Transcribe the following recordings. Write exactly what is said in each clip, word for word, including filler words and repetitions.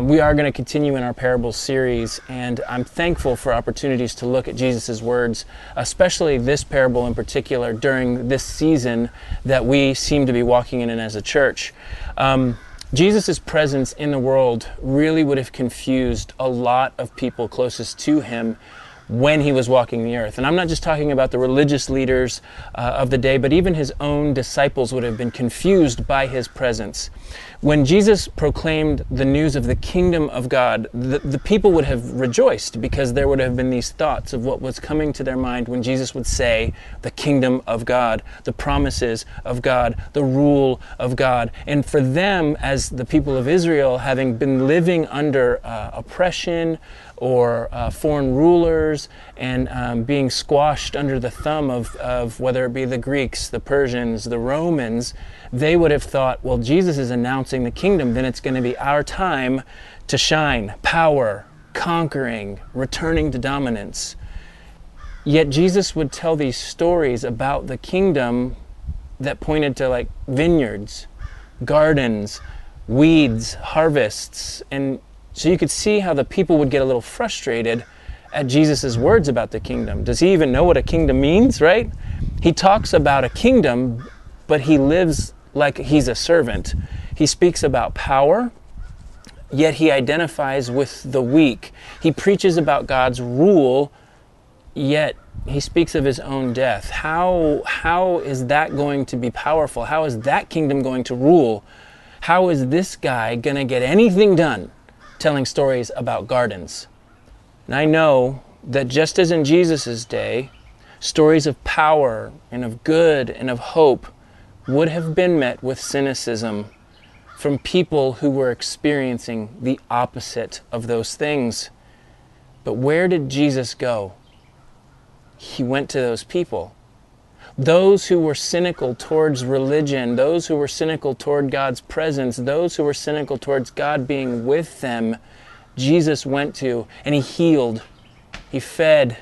We are going to continue in our parable series, and I'm thankful for opportunities to look at Jesus' words, especially this parable in particular, during this season that we seem to be walking in as a church. Um, Jesus' presence in the world really would have confused a lot of people closest to him when he was walking the earth. And I'm not just talking about the religious leaders uh, of the day, but even his own disciples would have been confused by his presence. When Jesus proclaimed the news of the kingdom of God, the, the people would have rejoiced because there would have been these thoughts of what was coming to their mind when Jesus would say, the kingdom of God, the promises of God, the rule of God. And for them, as the people of Israel, having been living under uh, oppression, or uh, foreign rulers, and um, being squashed under the thumb of, of whether it be the Greeks, the Persians, the Romans, they would have thought, well, Jesus is announcing the kingdom, then it's going to be our time to shine, power, conquering, returning to dominance. Yet Jesus would tell these stories about the kingdom that pointed to like vineyards, gardens, weeds, harvests, and so you could see how the people would get a little frustrated at Jesus' words about the kingdom. Does he even know what a kingdom means, right? He talks about a kingdom, but he lives like he's a servant. He speaks about power, yet he identifies with the weak. He preaches about God's rule, yet he speaks of his own death. How, how is that going to be powerful? How is that kingdom going to rule? How is this guy going to get anything done? Telling stories about gardens. And I know that just as in Jesus' day, stories of power and of good and of hope would have been met with cynicism from people who were experiencing the opposite of those things. But where did Jesus go? He went to those people. Those who were cynical towards religion, those who were cynical toward God's presence, those who were cynical towards God being with them, Jesus went to, and he healed, he fed,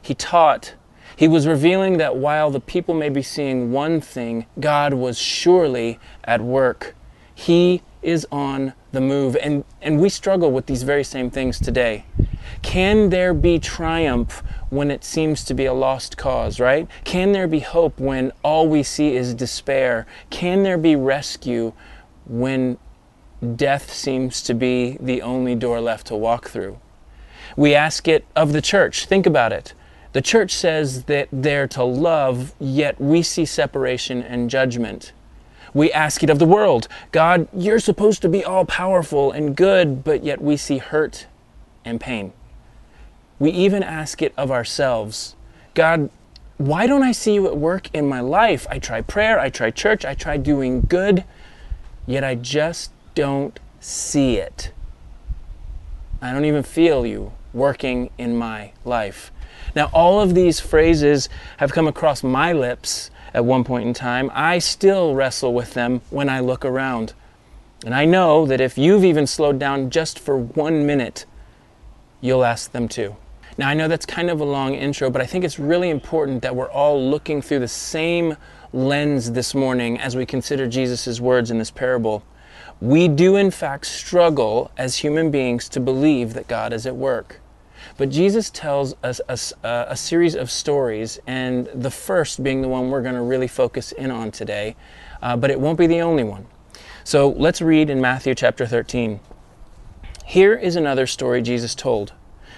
he taught. He was revealing that while the people may be seeing one thing, God was surely at work. He is on the move, and, and we struggle with these very same things today. Can there be triumph when it seems to be a lost cause, right? Can there be hope when all we see is despair? Can there be rescue when death seems to be the only door left to walk through? We ask it of the church. Think about it. The church says that they're to love, yet we see separation and judgment. We ask it of the world. God, you're supposed to be all-powerful and good, but yet we see hurt and pain. We even ask it of ourselves. God, why don't I see you at work in my life? I try prayer, I try church, I try doing good, yet I just don't see it. I don't even feel you working in my life. Now, all of these phrases have come across my lips at one point in time. I still wrestle with them when I look around. And I know that if you've even slowed down just for one minute, you'll ask them too. Now, I know that's kind of a long intro, but I think it's really important that we're all looking through the same lens this morning as we consider Jesus' words in this parable. We do, in fact, struggle as human beings to believe that God is at work. But Jesus tells us a, a, a series of stories, and the first being the one we're going to really focus in on today, uh, but it won't be the only one. So let's read in Matthew chapter thirteen. Here is another story Jesus told.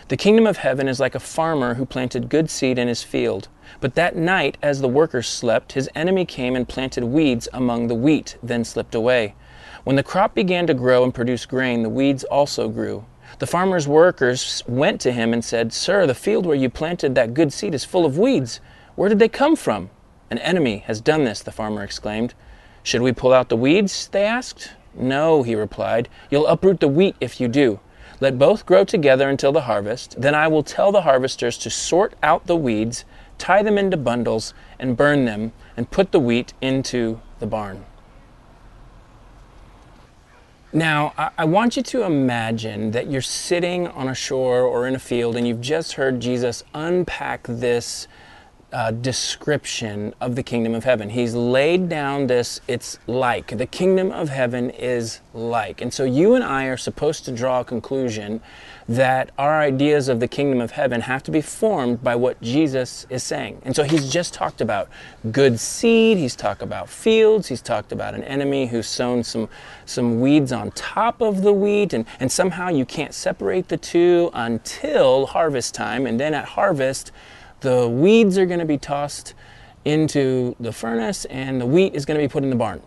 The kingdom of heaven is like a farmer who planted good seed in his field. But that night, as the workers slept, his enemy came and planted weeds among the wheat, then slipped away. When the crop began to grow and produce grain, the weeds also grew. The farmer's workers went to him and said, "Sir, the field where you planted that good seed is full of weeds. Where did they come from?" "An enemy has done this," the farmer exclaimed. "Should we pull out the weeds?" they asked. "No," he replied. "You'll uproot the wheat if you do. Let both grow together until the harvest. Then I will tell the harvesters to sort out the weeds, tie them into bundles, and burn them, and put the wheat into the barn." Now, I, I want you to imagine that you're sitting on a shore or in a field, and you've just heard Jesus unpack this uh, description of the kingdom of heaven. He's laid down this, it's like. The kingdom of heaven is like. And so you and I are supposed to draw a conclusion that our ideas of the kingdom of heaven have to be formed by what Jesus is saying. And so he's just talked about good seed, he's talked about fields, he's talked about an enemy who's sown some, some weeds on top of the wheat, and, and somehow you can't separate the two until harvest time, and then at harvest, the weeds are going to be tossed into the furnace and the wheat is going to be put in the barn.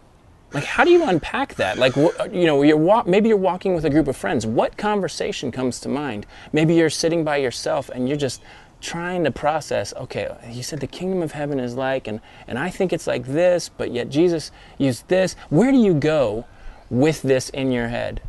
Like, how do you unpack that? Like, you know, you're wa- maybe you're walking with a group of friends. What conversation comes to mind? Maybe you're sitting by yourself and you're just trying to process, okay, he said the kingdom of heaven is like, and, and I think it's like this, but yet Jesus used this. Where do you go with this in your head?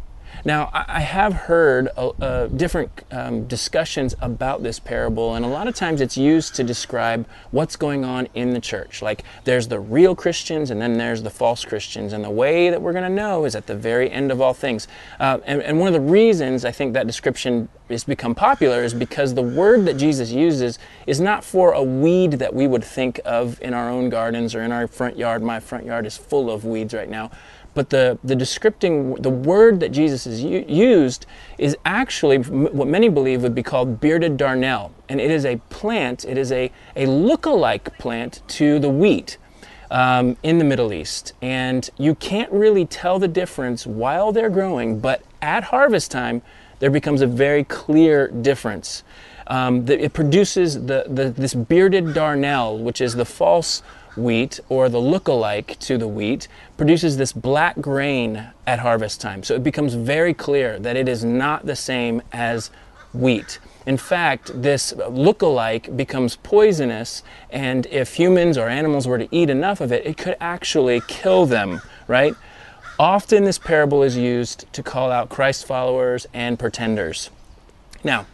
Now, I have heard uh, different um, discussions about this parable, and a lot of times it's used to describe what's going on in the church. Like, there's the real Christians, and then there's the false Christians, and the way that we're going to know is at the very end of all things. Uh, and, and one of the reasons I think that description has become popular is because the word that Jesus uses is not for a weed that we would think of in our own gardens or in our front yard. My front yard is full of weeds right now. But the, the descripting, the word that Jesus is u- used is actually what many believe would be called bearded darnel. And it is a plant, it is a, a look-alike plant to the wheat um, in the Middle East. And you can't really tell the difference while they're growing, but at harvest time, there becomes a very clear difference. Um, the, it produces the, the this bearded darnel, which is the false wheat, or the look-alike to the wheat, produces this black grain at harvest time. So it becomes very clear that it is not the same as wheat. In fact, this look-alike becomes poisonous, and if humans or animals were to eat enough of it, it could actually kill them, right? Often this parable is used to call out Christ followers and pretenders. Now,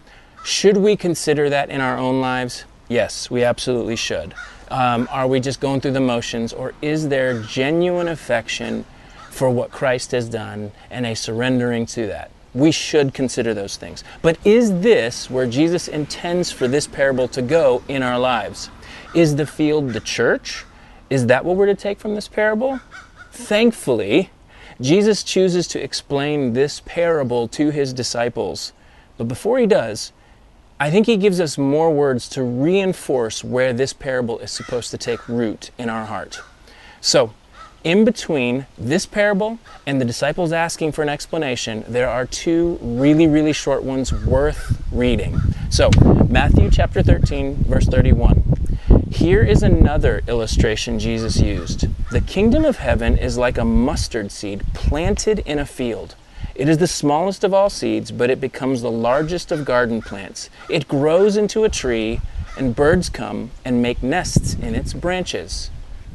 should we consider that in our own lives? Yes, we absolutely should. Um, are we just going through the motions, or is there genuine affection for what Christ has done and a surrendering to that? We should consider those things. But is this where Jesus intends for this parable to go in our lives? Is the field the church? Is that what we're to take from this parable? Thankfully, Jesus chooses to explain this parable to his disciples. But before he does, I think he gives us more words to reinforce where this parable is supposed to take root in our heart. So, in between this parable and the disciples asking for an explanation, there are two really, really short ones worth reading. So, Matthew chapter thirteen, verse thirty-one. Here is another illustration Jesus used. The kingdom of heaven is like a mustard seed planted in a field. It is the smallest of all seeds, but it becomes the largest of garden plants. It grows into a tree, and birds come and make nests in its branches.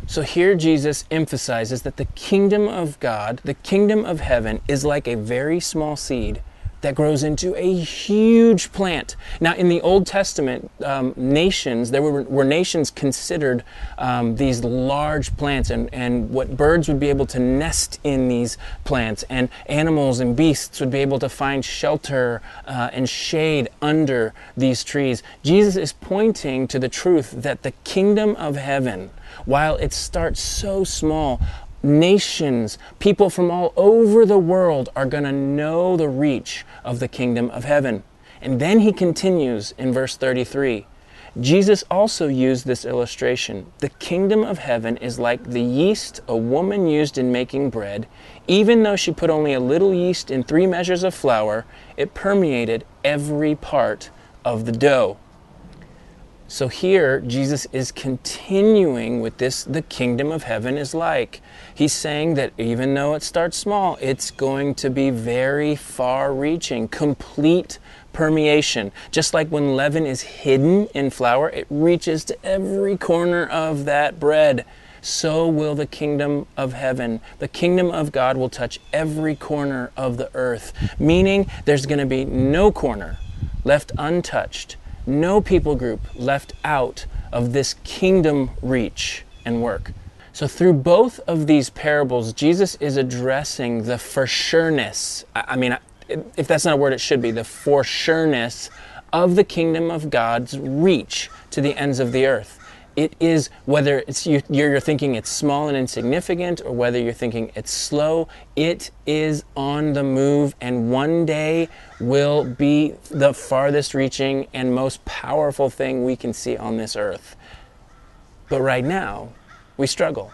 So here Jesus emphasizes that the kingdom of God, the kingdom of heaven, is like a very small seed that grows into a huge plant. Now, in the Old Testament, um, nations, there were, were nations considered um, these large plants, and, and what birds would be able to nest in these plants, and animals and beasts would be able to find shelter uh, and shade under these trees. Jesus is pointing to the truth that the kingdom of heaven, while it starts so small, nations, people from all over the world are going to know the reach of the kingdom of heaven. And then he continues in verse thirty-three. Jesus also used this illustration. The kingdom of heaven is like the yeast a woman used in making bread. Even though she put only a little yeast in three measures of flour, it permeated every part of the dough. So here, Jesus is continuing with this, the kingdom of heaven is like. He's saying that even though it starts small, it's going to be very far-reaching, complete permeation. Just like when leaven is hidden in flour, it reaches to every corner of that bread. So will the kingdom of heaven. The kingdom of God will touch every corner of the earth, meaning there's going to be no corner left untouched. No people group left out of this kingdom reach and work. So through both of these parables, Jesus is addressing the for sureness. I mean, if that's not a word, it should be the for sureness of the kingdom of God's reach to the ends of the earth. It is, whether it's you, you're thinking it's small and insignificant, or whether you're thinking it's slow, it is on the move, and one day will be the farthest reaching and most powerful thing we can see on this earth. But right now, we struggle,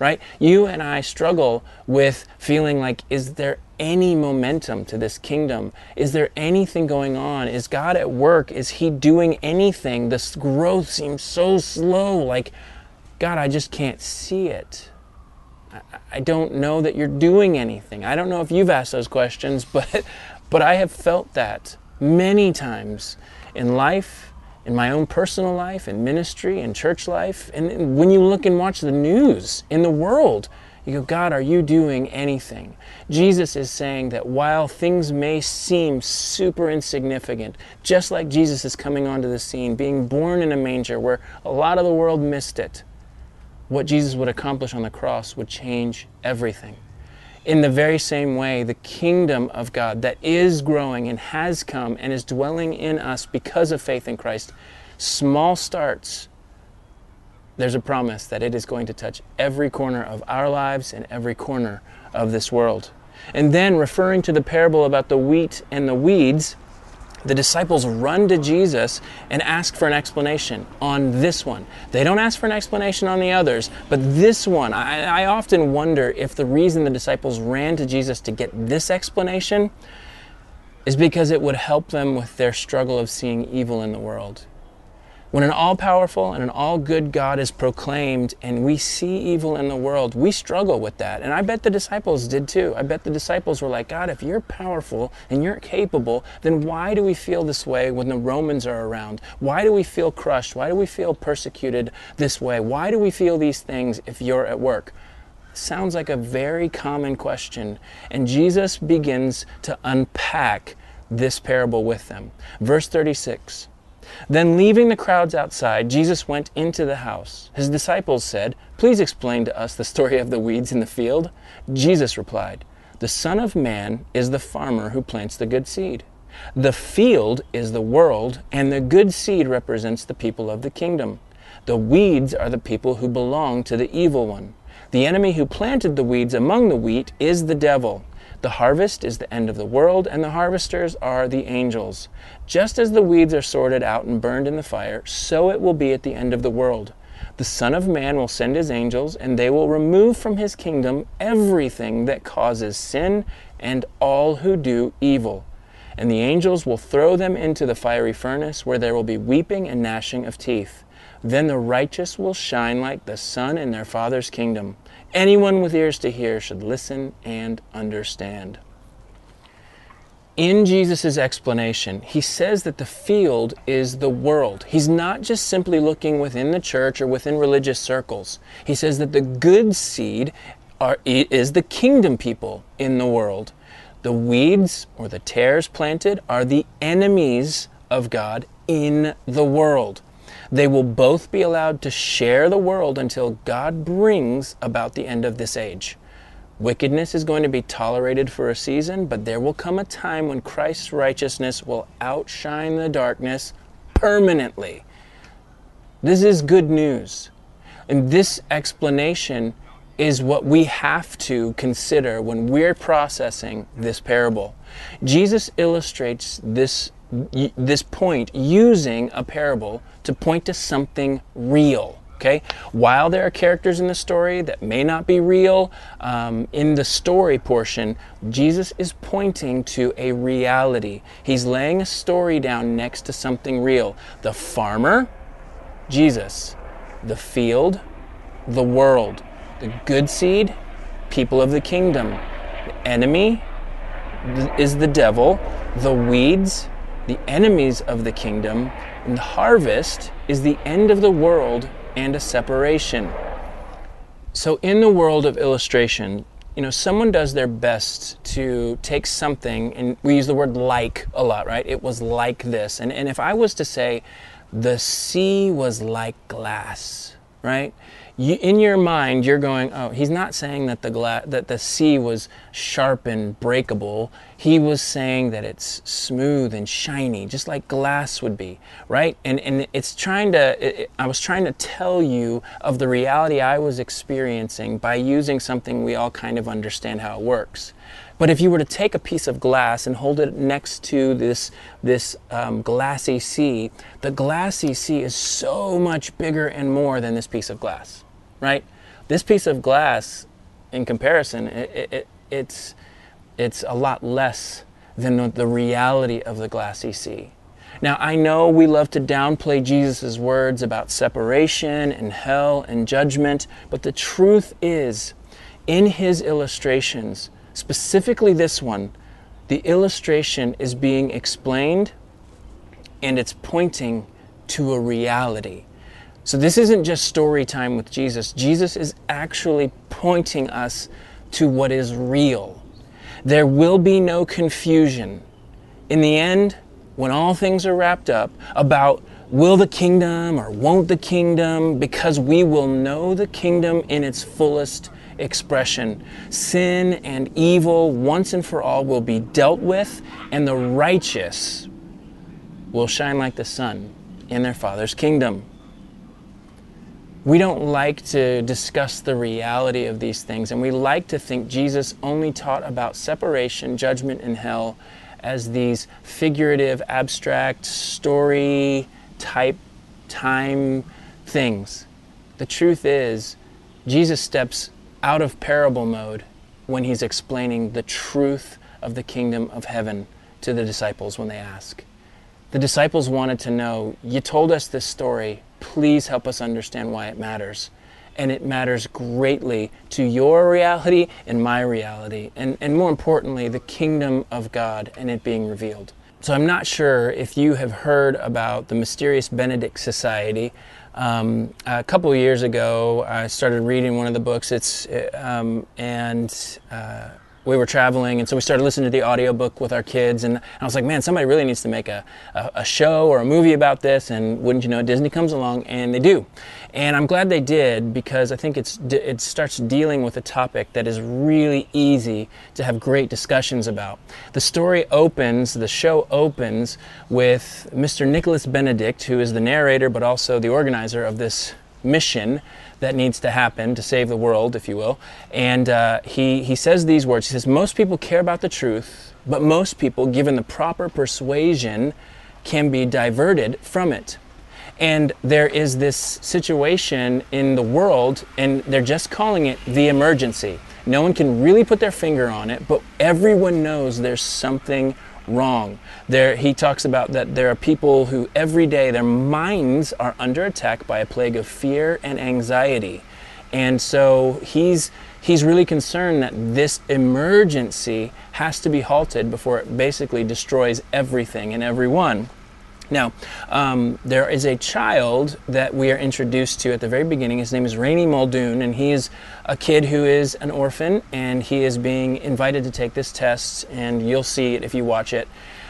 right? You and I struggle with feeling like, is there any momentum to this kingdom? Is there anything going on? Is God at work? Is he doing anything? This growth seems so slow. Like, God, I just can't see it. I, I don't know that you're doing anything. I don't know if you've asked those questions, but, but I have felt that many times in life, in my own personal life, in ministry, in church life. And when you look and watch the news in the world, you go, God, are you doing anything? Jesus is saying that while things may seem super insignificant, just like Jesus is coming onto the scene, being born in a manger where a lot of the world missed it, what Jesus would accomplish on the cross would change everything. In the very same way, the kingdom of God that is growing and has come and is dwelling in us because of faith in Christ, small starts, there's a promise that it is going to touch every corner of our lives and every corner of this world. And then, referring to the parable about the wheat and the weeds, the disciples run to Jesus and ask for an explanation on this one. They don't ask for an explanation on the others, but this one, I, I often wonder if the reason the disciples ran to Jesus to get this explanation is because it would help them with their struggle of seeing evil in the world. When an all-powerful and an all-good God is proclaimed and we see evil in the world, we struggle with that. And I bet the disciples did too. I bet the disciples were like, God, if you're powerful and you're capable, then why do we feel this way when the Romans are around? Why do we feel crushed? Why do we feel persecuted this way? Why do we feel these things if you're at work? Sounds like a very common question. And Jesus begins to unpack this parable with them. Verse thirty-six. Then leaving the crowds outside, Jesus went into the house. His disciples said, Please explain to us the story of the weeds in the field. Jesus replied, The Son of Man is the farmer who plants the good seed. The field is the world, and the good seed represents the people of the kingdom. The weeds are the people who belong to the evil one. The enemy who planted the weeds among the wheat is the devil. The harvest is the end of the world, and the harvesters are the angels. Just as the weeds are sorted out and burned in the fire, so it will be at the end of the world. The Son of Man will send his angels, and they will remove from his kingdom everything that causes sin and all who do evil. And the angels will throw them into the fiery furnace, where there will be weeping and gnashing of teeth. Then the righteous will shine like the sun in their Father's kingdom. Anyone with ears to hear should listen and understand. In Jesus' explanation, he says that the field is the world. He's not just simply looking within the church or within religious circles. He says that the good seed are, is the kingdom people in the world. The weeds or the tares planted are the enemies of God in the world. They will both be allowed to share the world until God brings about the end of this age. Wickedness is going to be tolerated for a season, but there will come a time when Christ's righteousness will outshine the darkness permanently. This is good news. And this explanation is what we have to consider when we're processing this parable. Jesus illustrates this this point using a parable to point to something real. Okay? While there are characters in the story that may not be real, um, in the story portion, Jesus is pointing to a reality. He's laying a story down next to something real. The farmer, Jesus. The field, the world. The good seed, people of the kingdom. The enemy is the devil. The weeds, the enemies of the kingdom, and the harvest is the end of the world and a separation. So in the world of illustration, you know, someone does their best to take something, and we use the word like a lot, right? It was like this. And, and if I was to say, the sea was like glass, right? You, in your mind, you're going, oh, he's not saying that the gla that the sea was sharp and breakable. He was saying that it's smooth and shiny, just like glass would be, right? And, and it's trying to, it, it, I was trying to tell you of the reality I was experiencing by using something we all kind of understand how it works. But if you were to take a piece of glass and hold it next to this, this um, glassy sea, the glassy sea is so much bigger and more than this piece of glass. Right? This piece of glass, in comparison, it, it, it's, it's a lot less than the, the reality of the glassy sea. Now, I know we love to downplay Jesus' words about separation and hell and judgment, but the truth is, in his illustrations, specifically this one, the illustration is being explained and it's pointing to a reality. So this isn't just story time with Jesus. Jesus is actually pointing us to what is real. There will be no confusion in the end, when all things are wrapped up, about will the kingdom or won't the kingdom, because we will know the kingdom in its fullest expression. Sin and evil, once and for all, will be dealt with, and the righteous will shine like the sun in their Father's kingdom. We don't like to discuss the reality of these things, and we like to think Jesus only taught about separation, judgment, and hell as these figurative, abstract, story-type time things. The truth is, Jesus steps out of parable mode when he's explaining the truth of the kingdom of heaven to the disciples when they ask. The disciples wanted to know, you told us this story, please help us understand why it matters. And it matters greatly to your reality and my reality. And, and more importantly, the kingdom of God and it being revealed. So I'm not sure if you have heard about the Mysterious Benedict Society. Um, a couple of years ago, I started reading one of the books. It's um, and uh, we were traveling, and so we started listening to the audiobook with our kids, and I was like, man, somebody really needs to make a, a, a show or a movie about this, and wouldn't you know, Disney comes along, and they do. And I'm glad they did, because I think it's it starts dealing with a topic that is really easy to have great discussions about. The story opens, the show opens, with Mister Nicholas Benedict, who is the narrator, but also the organizer of this mission that needs to happen to save the world, if you will. And uh, he, he says these words. He says, most people care about the truth, but most people, given the proper persuasion, can be diverted from it. And there is this situation in the world, and they're just calling it the emergency. No one can really put their finger on it, but everyone knows there's something wrong. There, he talks about that there are people who every day their minds are under attack by a plague of fear and anxiety. And so he's he's really concerned that this emergency has to be halted before it basically destroys everything and everyone. Now, um, there is a child that we are introduced to at the very beginning. His name is Rainey Muldoon, and he is a kid who is an orphan, and he is being invited to take this test, and you'll see it if you watch it.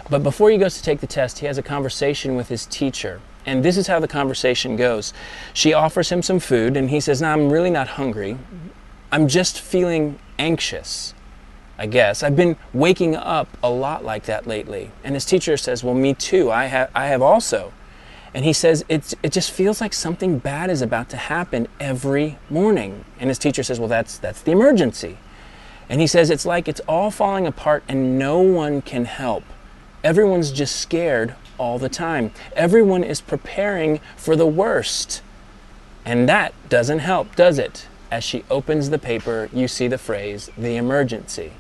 But before he goes to take the test, he has a conversation with his teacher, and this is how the conversation goes. She offers him some food, and he says, no, I'm really not hungry. I'm just feeling anxious, I guess. I've been waking up a lot like that lately. And his teacher says, well, me too. I have, I have also. And he says, it's, it just feels like something bad is about to happen every morning. And his teacher says, well, that's, that's the emergency. And he says, it's like it's all falling apart and no one can help. Everyone's just scared all the time. Everyone is preparing for the worst. And that doesn't help, does it? As she opens the paper, you see the phrase, the emergency.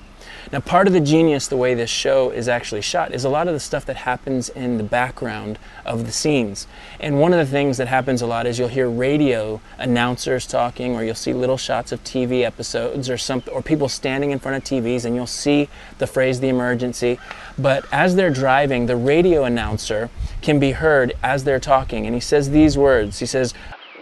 Now, part of the genius, the way this show is actually shot, is a lot of the stuff that happens in the background of the scenes. And one of the things that happens a lot is you'll hear radio announcers talking, or you'll see little shots of T V episodes, or some, or people standing in front of T Vs, and you'll see the phrase, the emergency. But as they're driving, the radio announcer can be heard as they're talking, and he says these words. He says,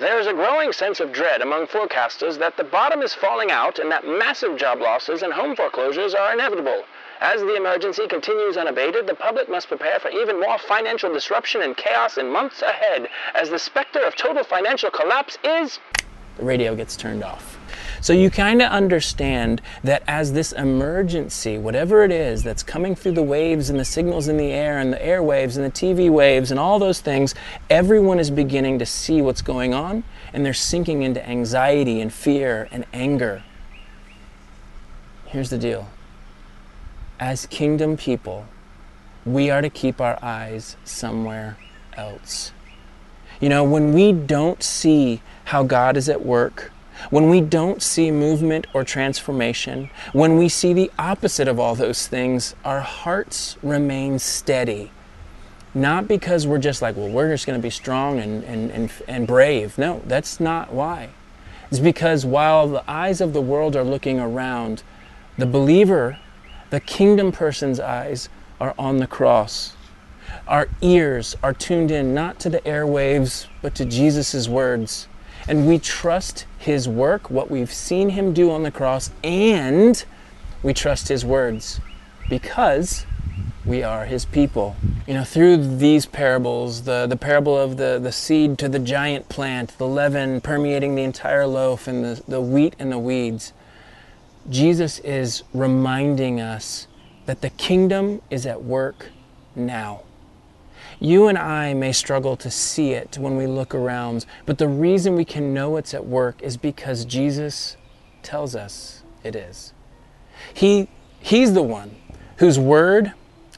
there's a growing sense of dread among forecasters that the bottom is falling out and that massive job losses and home foreclosures are inevitable. As the emergency continues unabated, the public must prepare for even more financial disruption and chaos in months ahead, as the specter of total financial collapse is... The radio gets turned off. So you kind of understand that as this emergency, whatever it is that's coming through the waves and the signals in the air and the airwaves and the T V waves and all those things, everyone is beginning to see what's going on, and they're sinking into anxiety and fear and anger. Here's the deal. As kingdom people, we are to keep our eyes somewhere else. You know, when we don't see how God is at work, when we don't see movement or transformation, when we see the opposite of all those things, our hearts remain steady. Not because we're just like, well, we're just going to be strong and, and, and, and brave. No, that's not why. It's because while the eyes of the world are looking around, the believer, the kingdom person's eyes are on the cross. Our ears are tuned in not to the airwaves, but to Jesus' words. And we trust his work, what we've seen him do on the cross, and we trust his words because we are his people. You know, through these parables, the, the parable of the, the seed to the giant plant, the leaven permeating the entire loaf, and the, the wheat and the weeds, Jesus is reminding us that the kingdom is at work now. You and I may struggle to see it when we look around, but the reason we can know it's at work is because Jesus tells us it is. He, he's the one whose word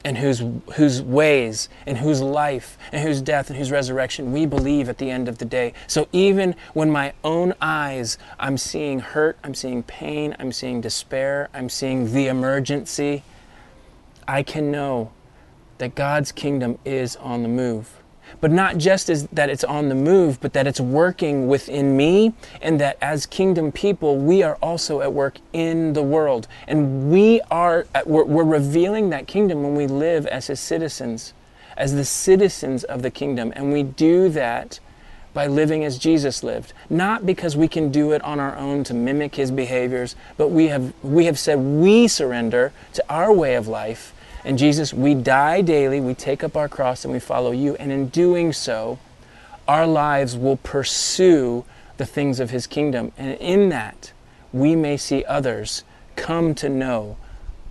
and whose, whose ways and whose life and whose death and whose resurrection we believe at the end of the day. So even when my own eyes, I'm seeing hurt, I'm seeing pain, I'm seeing despair, I'm seeing the emergency, I can know that God's kingdom is on the move. But not just as that it's on the move, but that it's working within me, and that as kingdom people, we are also at work in the world. And we are, at, we're, we're revealing that kingdom when we live as his citizens, as the citizens of the kingdom. And we do that by living as Jesus lived. Not because we can do it on our own to mimic his behaviors, but we have, we have said we surrender to our way of life. And Jesus, we die daily, we take up our cross, and we follow you. And in doing so, our lives will pursue the things of his kingdom. And in that, we may see others come to know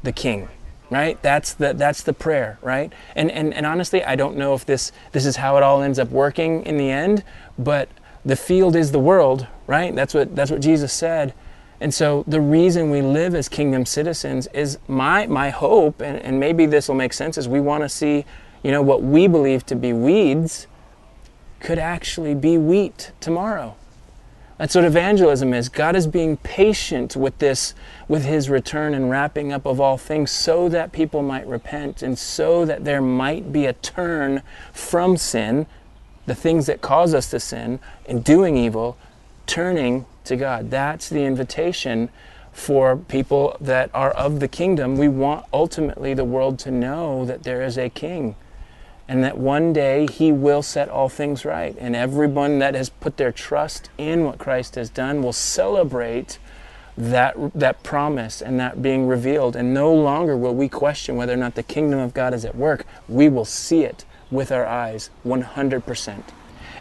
the King, right? That's the, that's the prayer, right? And, and, and honestly, I don't know if this, this is how it all ends up working in the end, but the field is the world, right? That's what, that's what Jesus said. And so the reason we live as kingdom citizens is my, my hope, and, and maybe this will make sense, is we want to see, you know, what we believe to be weeds could actually be wheat tomorrow. That's what evangelism is. God is being patient with this, with his return and wrapping up of all things, so that people might repent and so that there might be a turn from sin, the things that cause us to sin and doing evil, turning to God. That's the invitation for people that are of the kingdom. We want ultimately the world to know that there is a King and that one day he will set all things right. And everyone that has put their trust in what Christ has done will celebrate that, that promise and that being revealed. And no longer will we question whether or not the kingdom of God is at work. We will see it with our eyes one hundred percent.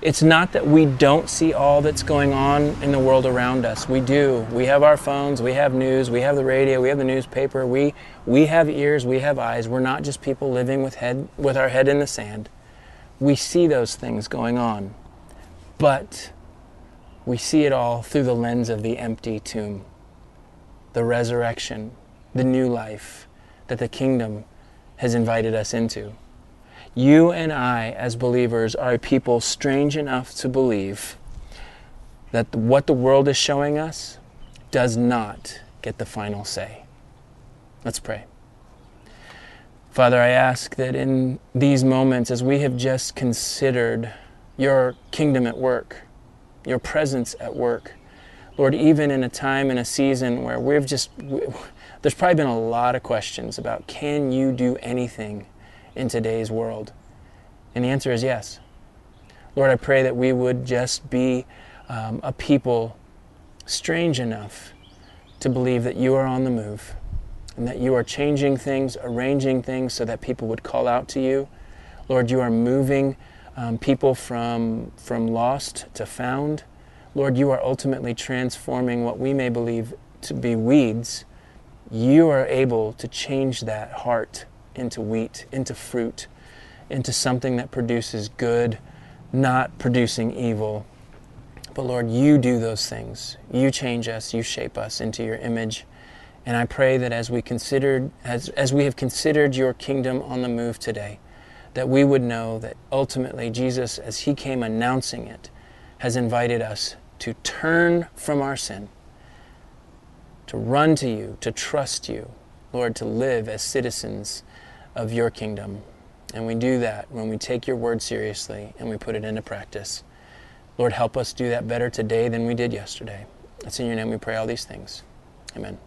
It's not that we don't see all that's going on in the world around us. We do. We have our phones, we have news, we have the radio, we have the newspaper, we, we have ears, we have eyes. We're not just people living with, head, with our head in the sand. We see those things going on, but we see it all through the lens of the empty tomb, the resurrection, the new life that the kingdom has invited us into. You and I, as believers, are a people strange enough to believe that what the world is showing us does not get the final say. Let's pray. Father, I ask that in these moments, as we have just considered your kingdom at work, your presence at work, Lord, even in a time and a season where we've just, there's probably been a lot of questions about, can you do anything in today's world? And the answer is yes. Lord, I pray that we would just be um, a people strange enough to believe that you are on the move, and that you are changing things, arranging things so that people would call out to you. Lord, you are moving um, people from, from lost to found. Lord, you are ultimately transforming what we may believe to be weeds. You are able to change that heart into wheat, into fruit, into something that produces good, not producing evil. But Lord, you do those things. You change us, you shape us into your image. And I pray that as we considered, as, as we have considered your kingdom on the move today, that we would know that ultimately Jesus, as he came announcing it, has invited us to turn from our sin, to run to you, to trust you, Lord, to live as citizens of your kingdom. And we do that when we take your word seriously and we put it into practice. Lord, help us do that better today than we did yesterday. It's in your name we pray all these things. Amen.